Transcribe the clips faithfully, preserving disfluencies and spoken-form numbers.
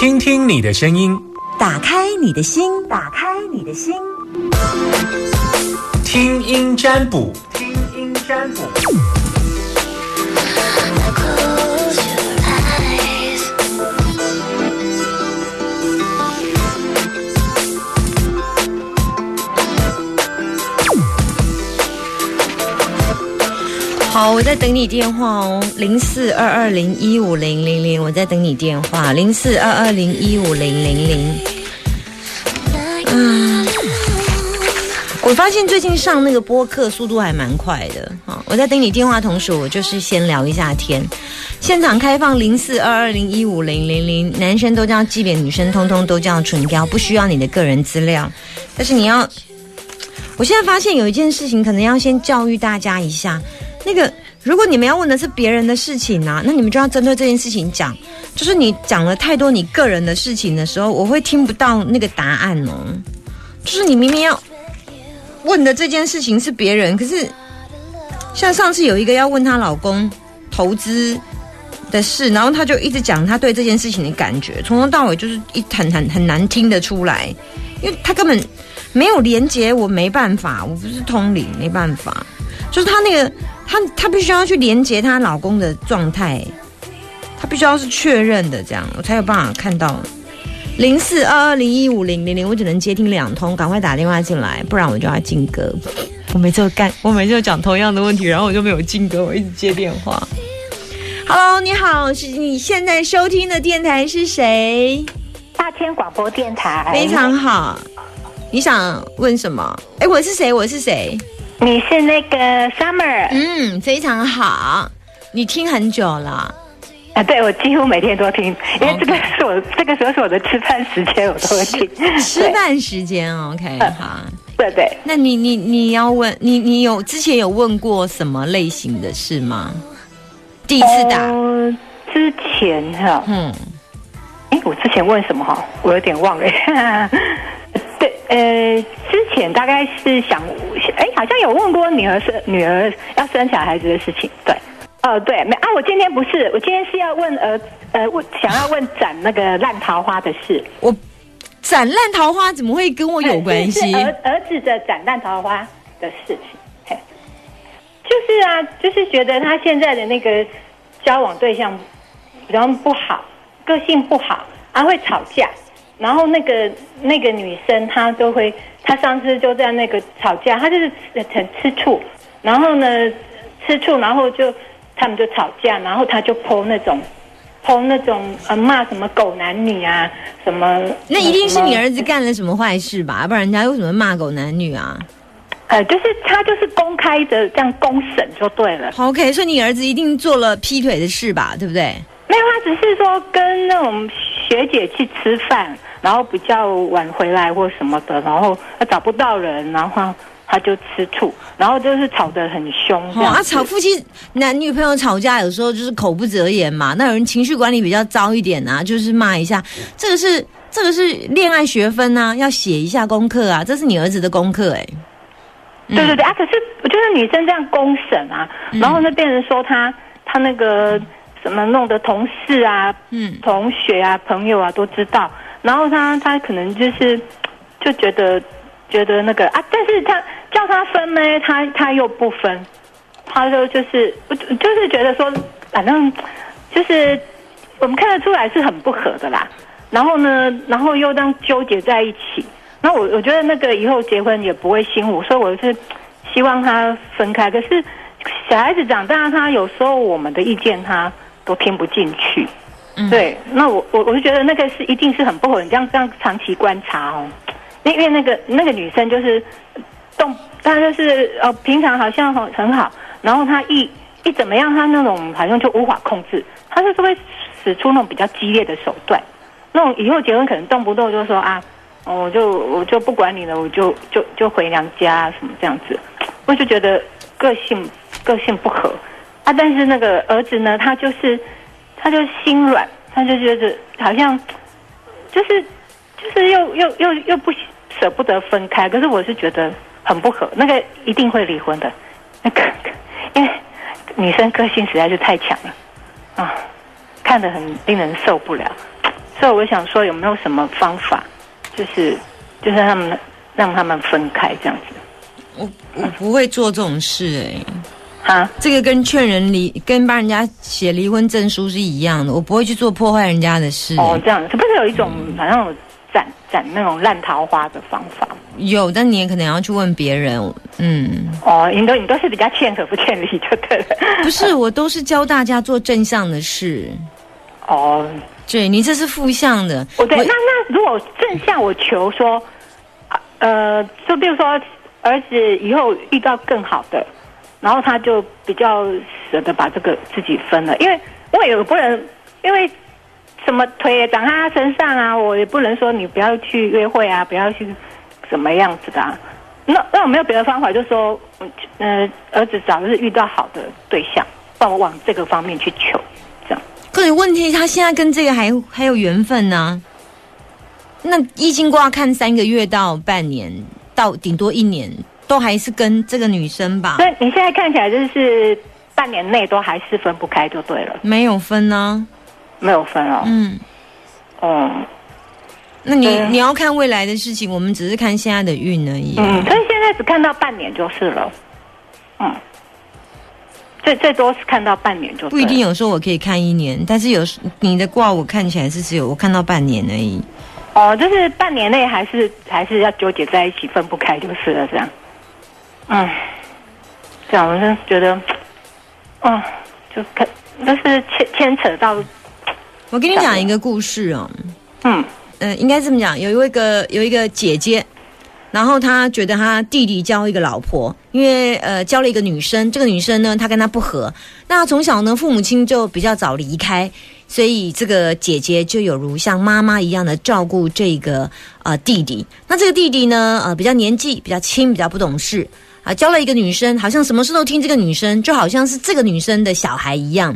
听听你的声音，打开你的心，打开你的心，听音占卜，听音占卜。好，我在等你电话哦，零四二二零一五零零零，我在等你电话，零四二二零一五零零零。嗯，我发现最近上那个播客速度还蛮快的。好，我在等你电话，同时我就是先聊一下天。现场开放零四二二零一五零零零，男生都叫纪扁，女生通通都叫唇膏，不需要你的个人资料，但是你要，我现在发现有一件事情，可能要先教育大家一下。那个，如果你们要问的是别人的事情啊，那你们就要针对这件事情讲。就是你讲了太多你个人的事情的时候，我会听不到那个答案哦。就是你明明要问的这件事情是别人，可是像上次有一个要问她老公投资的事，然后她就一直讲她对这件事情的感觉，从头到尾就是一很很很难听得出来，因为她根本没有连结，我没办法，我不是通灵，没办法。就是她那个。她她必须要去连接她老公的状态，她必须要是确认的，这样我才有办法看到。零四二二零一五零零零，我只能接听两通，赶快打电话进来，不然我就要进歌。我每次都干，我每次都讲同样的问题，然后我就没有进歌，我一直接电话。Hello， 你好，是你现在收听的电台是谁？大千广播电台。非常好，你想问什么？哎、欸，我是谁？我是谁？你是那个 Summer， 嗯，非常好。你听很久了啊？对，我几乎每天都听，因为这个是我、okay. 这个时候是我的吃饭时间，我都会听。吃饭时间 ，OK， 好。对对。那你你你要问你你有之前有问过什么类型的事吗？第一次打、呃、之前哈、哦，嗯，哎，我之前问什么哈？我有点忘了。对，呃，之前大概是想，哎，好像有问过女儿生女儿要生小孩子的事情，对，哦，对，没啊，我今天不是，我今天是要问呃呃，问想要问斩那个烂桃花的事。我斩烂桃花怎么会跟我有关系？呃、是是儿儿子的斩烂桃花的事情，嘿，就是啊，就是觉得他现在的那个交往对象比较不好，个性不好，还、啊、会吵架。然后那个那个女生她都会，她上次就在那个吵架，她就是很吃醋，然后呢吃醋，然后就他们就吵架，然后她就po那种po那种呃骂什么狗男女啊什么。那一定是你儿子干了什么坏事吧？不然人家为什么骂狗男女啊？呃，就是他就是公开的这样公审就对了。OK， 所以你儿子一定做了劈腿的事吧？对不对？没有，他只是说跟那种学姐去吃饭。然后比较晚回来或什么的，然后他找不到人，然后他就吃醋，然后就是吵得很凶。哦，啊，吵夫妻男女朋友吵架有时候就是口不择言嘛。那有人情绪管理比较糟一点啊，就是骂一下，这个是这个是恋爱学分啊，要写一下功课啊，这是你儿子的功课哎、欸嗯。对对对啊，可是我觉得女生这样公审啊，然后那变成说他他那个什么弄的同事啊、嗯、同学啊、朋友啊都知道。然后他他可能就是就觉得觉得那个啊，但是他叫他分呢，他他又不分，他就就是就是觉得说，反正就是我们看得出来是很不合的啦。然后呢，然后又让纠结在一起。那我我觉得那个以后结婚也不会幸福，所以我是希望他分开。可是小孩子长大，他有时候我们的意见他都听不进去。嗯、对，那我我我就觉得那个是一定是很不合，你这样这样长期观察哦，因为那个那个女生就是动，她就是哦平常好像很很好，然后她一一怎么样，她那种好像就无法控制，她就是会使出那种比较激烈的手段，那种以后结婚可能动不动就说啊，我、哦、就我就不管你了，我就就就回娘家什么这样子，我就觉得个性个性不合啊，但是那个儿子呢，他就是。他就心软，他就觉得好像就是就是又又又又不舍不得分开，可是我是觉得很不合，那个一定会离婚的，那个因为女生个性实在是太强了啊，看得很令人受不了，所以我想说有没有什么方法，就是就是他们让他们分开这样子。我我不会做这种事哎、欸，啊，这个跟劝人离，跟帮人家写离婚证书是一样的，我不会去做破坏人家的事、欸。哦，这样是不是有一种好像有斩斩那种烂桃花的方法？有，但你也可能要去问别人。嗯，哦，你都你都是比较欠和不欠理就对了。不是，我都是教大家做正向的事。哦，对你这是负向的。哦，对，那那如果正向，我求说，呃，就比如说。儿子以后遇到更好的，然后他就比较舍得把这个自己分了，因为我也不能，因为什么腿也长在他身上啊，我也不能说你不要去约会啊，不要去什么样子的、啊。那那有没有别的方法？就说，嗯、呃，儿子早日遇到好的对象，帮我往这个方面去求，这样。可是问题，他现在跟这个还还有缘分呢、啊。那易经卦看三个月到半年。到顶多一年都还是跟这个女生吧。那你现在看起来就是半年内都还是分不开就对了。没有分啊，没有分哦。嗯，哦、嗯，那你你要看未来的事情，我们只是看现在的运而已、啊。嗯，所以现在只看到半年就是了。嗯，最最多是看到半年就对了。不一定，有时候我可以看一年，但是有你的卦我看起来是只有我看到半年而已。哦，就是半年内还是还是要纠结在一起，分不开就是了，这样。嗯，这样我就觉得，哦，就可就是牵牵扯到。我跟你讲一个故事哦。嗯嗯、呃，应该这么讲，有一位个有一个姐姐，然后她觉得她弟弟交一个老婆，因为呃交了一个女生，这个女生呢她跟她不合，那从小呢父母亲就比较早离开。所以这个姐姐就有如像妈妈一样的照顾这个呃弟弟。那这个弟弟呢，呃比较年纪比较轻，比较不懂事啊，交了一个女生，好像什么事都听这个女生，就好像是这个女生的小孩一样。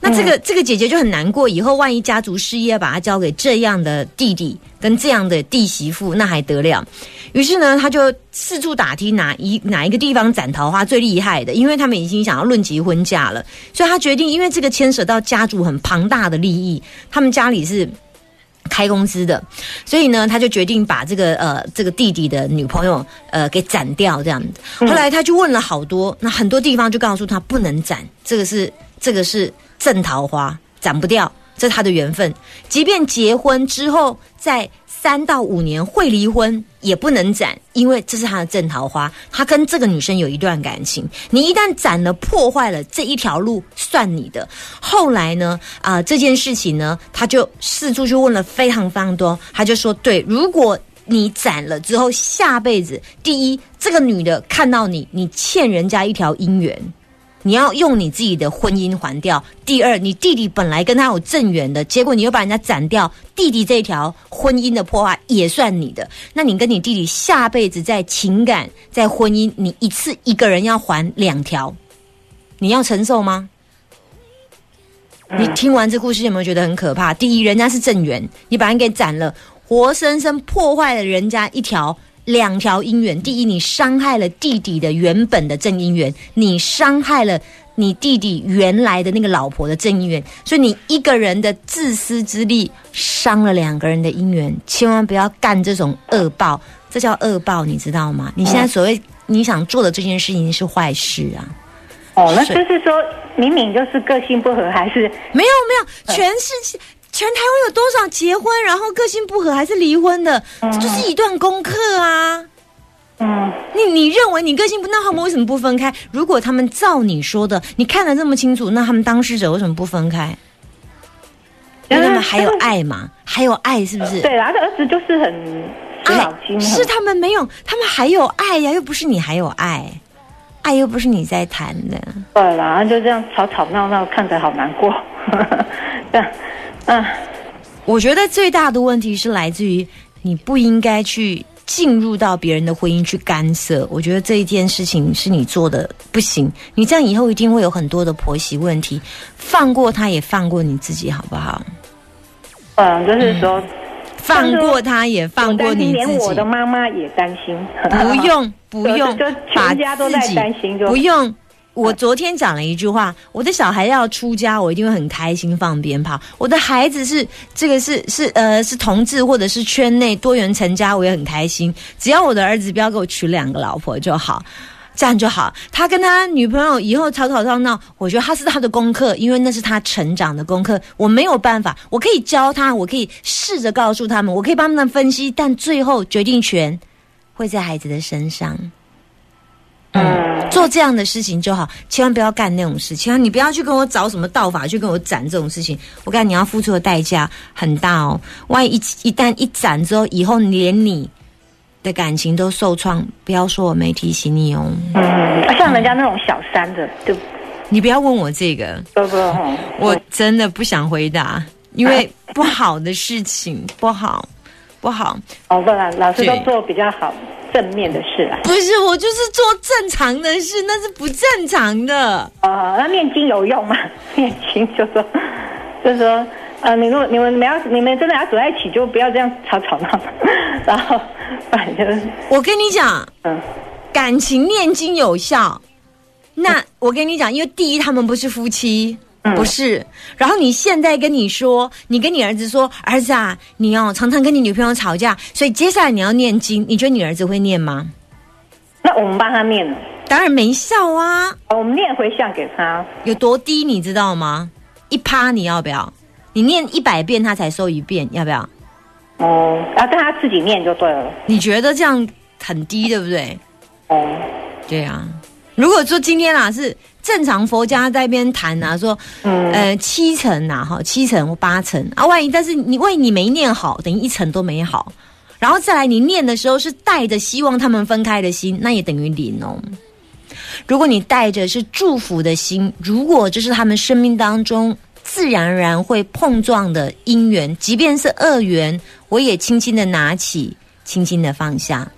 那这个这个姐姐就很难过，以后万一家族事业把她交给这样的弟弟跟这样的弟媳妇，那还得了？于是呢，她就四处打听哪一哪一个地方斩桃花最厉害的，因为他们已经想要论及婚嫁了，所以她决定，因为这个牵涉到家族很庞大的利益，他们家里是开公司的，所以呢，他就决定把这个呃这个弟弟的女朋友呃给斩掉这样子。后来他就问了好多，那很多地方就告诉他不能斩，这个是这个是正桃花，斩不掉，这是他的缘分。即便结婚之后，在三到五年会离婚，也不能斩，因为这是他的正桃花。他跟这个女生有一段感情，你一旦斩了，破坏了这一条路，算你的。后来呢，啊、呃，这件事情呢，他就四处去问了非常非常多，他就说，对，如果你斩了之后，下辈子，第一，这个女的看到你，你欠人家一条姻缘。你要用你自己的婚姻还掉。第二，你弟弟本来跟他有正缘的，结果你又把人家斩掉，弟弟这条婚姻的破坏也算你的。那你跟你弟弟下辈子在情感、在婚姻，你一次一个人要还两条，你要承受吗？你听完这故事有没有觉得很可怕？第一，人家是正缘，你把人给斩了，活生生破坏了人家一条。两条姻缘，第一，你伤害了弟弟的原本的正姻缘，你伤害了你弟弟原来的那个老婆的正姻缘，所以你一个人的自私之力伤了两个人的姻缘，千万不要干这种恶报，这叫恶报，你知道吗？你现在所谓你想做的这件事情是坏事啊。哦，那就是说明明就是个性不合，还是没有没有，全是。全台湾有多少结婚然后个性不合还是离婚的？这就是一段功课啊。嗯，你你认为你个性不，那他们为什么不分开？如果他们照你说的，你看得这么清楚，那他们当事者为什么不分开？因为他们还有爱嘛，还有爱是不是？对，他的儿子就是很爱，是他们没有，他们还有爱呀、啊，又不是你还有爱。爱又不是你在谈的，对啦，就这样吵吵闹闹，看着好难过。这样，嗯，我觉得最大的问题是来自于你不应该去进入到别人的婚姻去干涉。我觉得这一件事情是你做的不行，你这样以后一定会有很多的婆媳问题。放过他，也放过你自己，好不好？嗯，就是说、嗯、放过他，也放过你自己。连我的妈妈也担心，不用。不用，把自己不用我昨天讲了一句话，我的小孩要出家，我一定会很开心放鞭炮。我的孩子是这个是是呃是同志或者是圈内多元成家，我也很开心。只要我的儿子不要给我娶两个老婆就好，这样就好。他跟他女朋友以后吵吵闹闹，我觉得他是他的功课，因为那是他成长的功课，我没有办法。我可以教他，我可以试着告诉他们，我可以帮他们分析，但最后决定权会在孩子的身上。嗯，做这样的事情就好，千万不要干那种事情。你不要去跟我找什么道法去跟我斩这种事情，我告诉你，你要付出的代价很大哦。万一 一, 一旦一斩之后，以后连你的感情都受创，不要说我没提醒你哦。嗯，像人家那种小三的，对不？你不要问我这个，不不，我真的不想回答，因为不好的事情不好。不好哦，不啦，老师都做比较好正面的事啊。不是，我就是做正常的事，那是不正常的。哦，那念经有用吗？念经就说，就说，呃，你如果你们没有，你们真的要走在一起，就不要这样吵吵闹闹。然后，反正我跟你讲，嗯，感情念经有效。那我跟你讲，因为第一，他们不是夫妻。不是，然后你现在跟你说，你跟你儿子说，儿子啊，你哦常常跟你女朋友吵架，所以接下来你要念经，你觉得你儿子会念吗？那我们帮他念了，当然没效啊。我们念回向给他，有多低你知道吗？一趴你要不要？你念一百遍他才收一遍，要不要？哦、嗯，啊，但他自己念就对了。你觉得这样很低，对不对？哦、嗯，对啊。如果说今天啊是正常佛家在那边谈啊说，呃七成啊哈七成或八成啊，万一但是你万一你没念好，等于一成都没好，然后再来你念的时候是带着希望他们分开的心，那也等于零哦。如果你带着是祝福的心，如果这是他们生命当中自然而然会碰撞的因缘，即便是恶缘，我也轻轻的拿起，轻轻的放下。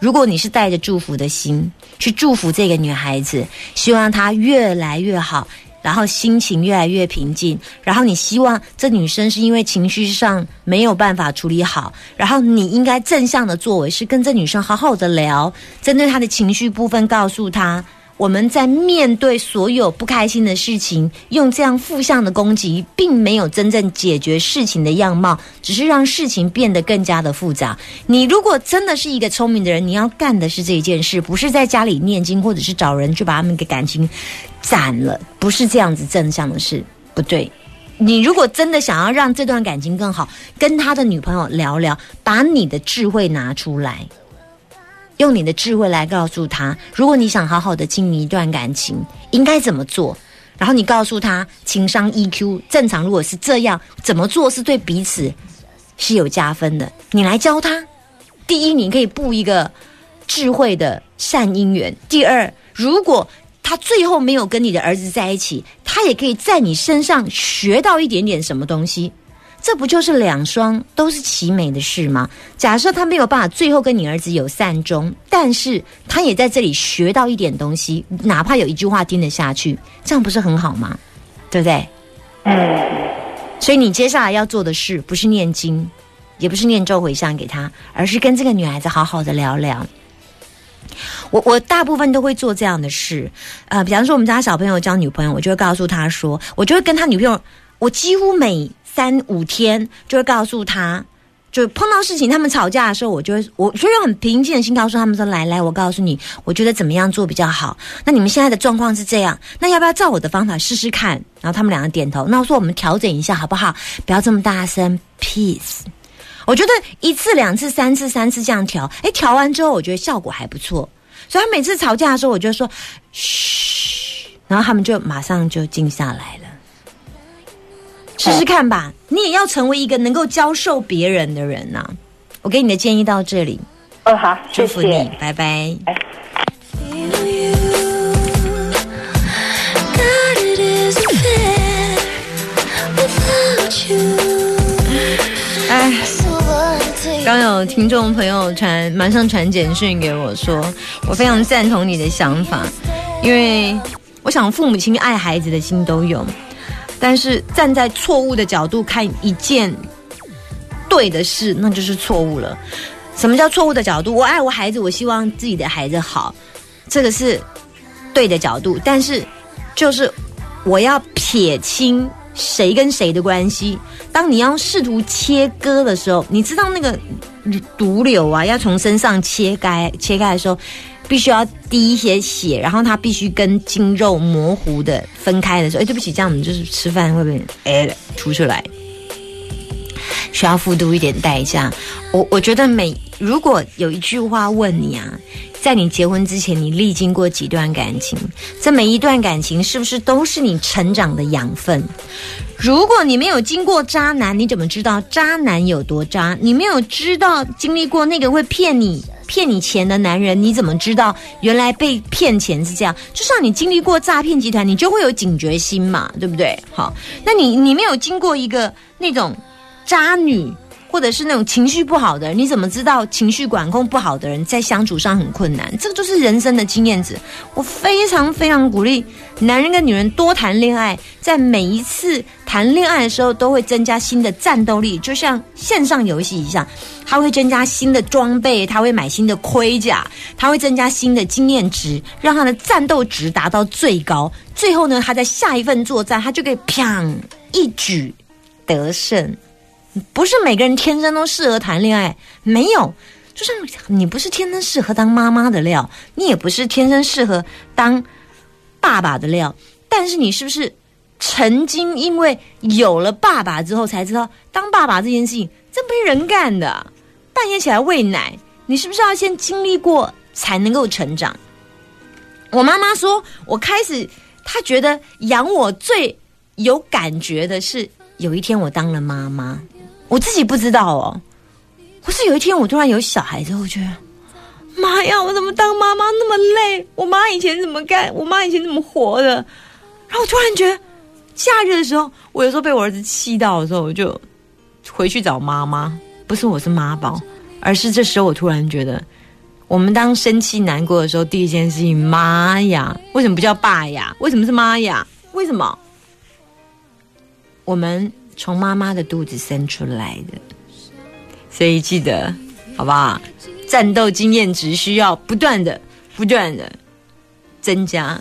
如果你是带着祝福的心去祝福这个女孩子，希望她越来越好，然后心情越来越平静，然后你希望这女生是因为情绪上没有办法处理好，然后你应该正向的作为是跟这女生好好的聊，针对她的情绪部分告诉她，我们在面对所有不开心的事情，用这样负向的攻击并没有真正解决事情的样貌，只是让事情变得更加的复杂。你如果真的是一个聪明的人，你要干的是这一件事，不是在家里念经或者是找人去把他们的感情斩了，不是这样子正向的事，不对。你如果真的想要让这段感情更好，跟他的女朋友聊聊，把你的智慧拿出来，用你的智慧来告诉他，如果你想好好的经营一段感情应该怎么做，然后你告诉他情商 E Q 正常，如果是这样怎么做是对彼此是有加分的。你来教他，第一你可以布一个智慧的善姻缘，第二如果他最后没有跟你的儿子在一起，他也可以在你身上学到一点点什么东西，这不就是两双都是奇美的事吗？假设他没有办法最后跟你儿子有善终，但是他也在这里学到一点东西，哪怕有一句话听得下去，这样不是很好吗？对不对？嗯。所以你接下来要做的事不是念经，也不是念咒回向给他，而是跟这个女孩子好好的聊聊。我我大部分都会做这样的事，呃，比方说我们家小朋友交女朋友，我就会告诉他说，我就会跟他女朋友，我几乎每三五天就会告诉他，就碰到事情他们吵架的时候，我就会我就用很平静的心告诉他们说，来来，我告诉你，我觉得怎么样做比较好，那你们现在的状况是这样，那要不要照我的方法试试看？然后他们两个点头，那我说我们调整一下好不好，不要这么大声 peace。 我觉得一次两次三次三次这样调，诶，调完之后我觉得效果还不错，所以他每次吵架的时候我就说嘘，然后他们就马上就静下来了。试试看吧，你也要成为一个能够教授别人的人啊。我给你的建议到这里。哦，好，祝福你，谢谢，拜拜。哎，刚有听众朋友传，马上传简讯给我说，我非常赞同你的想法，因为我想父母亲爱孩子的心都有。但是站在错误的角度看一件对的事，那就是错误了。什么叫错误的角度？我爱我孩子，我希望自己的孩子好，这个是对的角度，但是就是我要撇清谁跟谁的关系。当你要试图切割的时候，你知道那个毒瘤啊，要从身上切开切开的时候，必须要滴一些血，然后它必须跟筋肉模糊的分开的时候，哎，对不起，这样我们就是吃饭会不会哎吐出来，需要付出一点代价。我我觉得每如果有一句话问你啊，在你结婚之前，你历经过几段感情？这每一段感情是不是都是你成长的养分？如果你没有经过渣男，你怎么知道渣男有多渣？你没有知道经历过那个会骗你骗你钱的男人，你怎么知道原来被骗钱是这样？就像你经历过诈骗集团，你就会有警觉心嘛，对不对？好，那你你没有经过一个那种渣女，或者是那种情绪不好的人，你怎么知道情绪管控不好的人在相处上很困难？这就是人生的经验值。我非常非常鼓励男人跟女人多谈恋爱，在每一次谈恋爱的时候都会增加新的战斗力，就像线上游戏一样，他会增加新的装备，他会买新的盔甲，他会增加新的经验值，让他的战斗值达到最高。最后呢，他在下一份作战，他就可以啪一举得胜。不是每个人天生都适合谈恋爱，没有，就像你不是天生适合当妈妈的料，你也不是天生适合当爸爸的料，但是你是不是曾经因为有了爸爸之后才知道，当爸爸这件事情这不是人干的啊，半夜起来喂奶，你是不是要先经历过才能够成长？我妈妈说，我开始她觉得养我最有感觉的是有一天我当了妈妈，我自己不知道哦，可是有一天我突然有小孩之后，我觉得妈呀，我怎么当妈妈那么累？我妈以前怎么干？我妈以前怎么活的？然后我突然觉得，假日的时候，我有时候被我儿子气到的时候，我就回去找妈妈。不是我是妈宝，而是这时候我突然觉得，我们当生气难过的时候，第一件事情，妈呀，为什么不叫爸呀？为什么是妈呀？为什么？我们从妈妈的肚子生出来的，所以记得，好不好？战斗经验值需要不断的、不断的增加。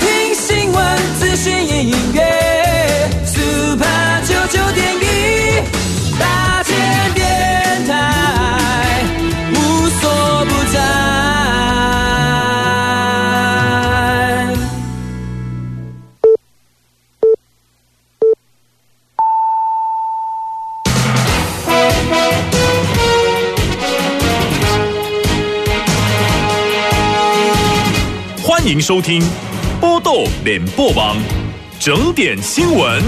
听新闻、资讯、音乐 ，Super 九九点一，大千电台，无所不在。欢迎收听波豆联播网整点新闻。